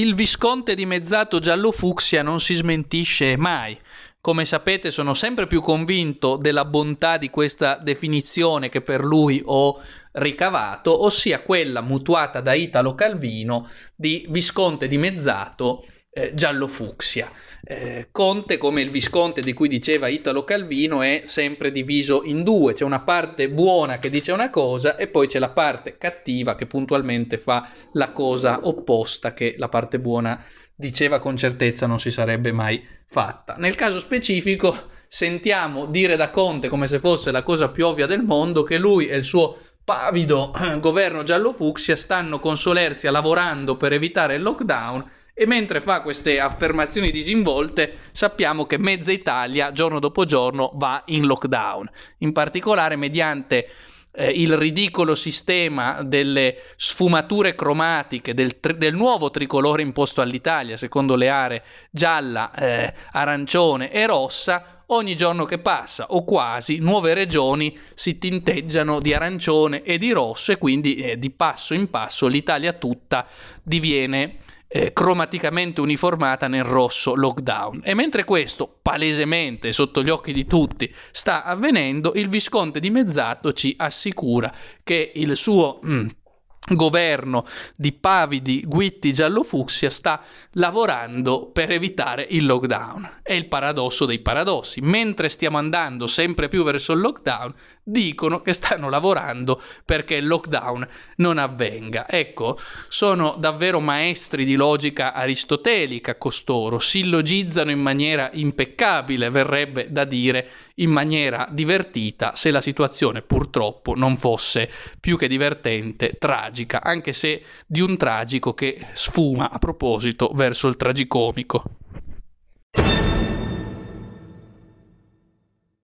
Il visconte dimezzato giallo-fucsia non si smentisce mai. Come sapete, sono sempre più convinto della bontà di questa definizione che per lui ho ricavato, ossia quella mutuata da Italo Calvino di visconte dimezzato giallo-fucsia. Conte, come il visconte di cui diceva Italo Calvino, è sempre diviso in due: c'è una parte buona che dice una cosa e poi c'è la parte cattiva che puntualmente fa la cosa opposta che la parte buona diceva con certezza non si sarebbe mai fatta. Nel caso specifico sentiamo dire da Conte, come se fosse la cosa più ovvia del mondo, che lui e il suo pavido governo giallo-fucsia stanno con solerzia lavorando per evitare il lockdown. E mentre fa queste affermazioni disinvolte sappiamo che mezza Italia giorno dopo giorno va in lockdown, in particolare mediante il ridicolo sistema delle sfumature cromatiche del nuovo tricolore imposto all'Italia secondo le aree gialla, arancione e rossa. Ogni giorno che passa, o quasi, nuove regioni si tinteggiano di arancione e di rosso e quindi di passo in passo l'Italia tutta diviene cromaticamente uniformata nel rosso lockdown. E mentre questo, palesemente sotto gli occhi di tutti, sta avvenendo, il visconte dimezzato ci assicura che il suo governo di pavidi guitti giallo-fucsia sta lavorando per evitare il lockdown. È il paradosso dei paradossi: mentre stiamo andando sempre più verso il lockdown, dicono che stanno lavorando perché il lockdown non avvenga. Ecco, sono davvero maestri di logica aristotelica costoro, sillogizzano in maniera impeccabile, verrebbe da dire in maniera divertita, se la situazione purtroppo non fosse più che divertente, tragica, anche se di un tragico che sfuma, a proposito, verso il tragicomico.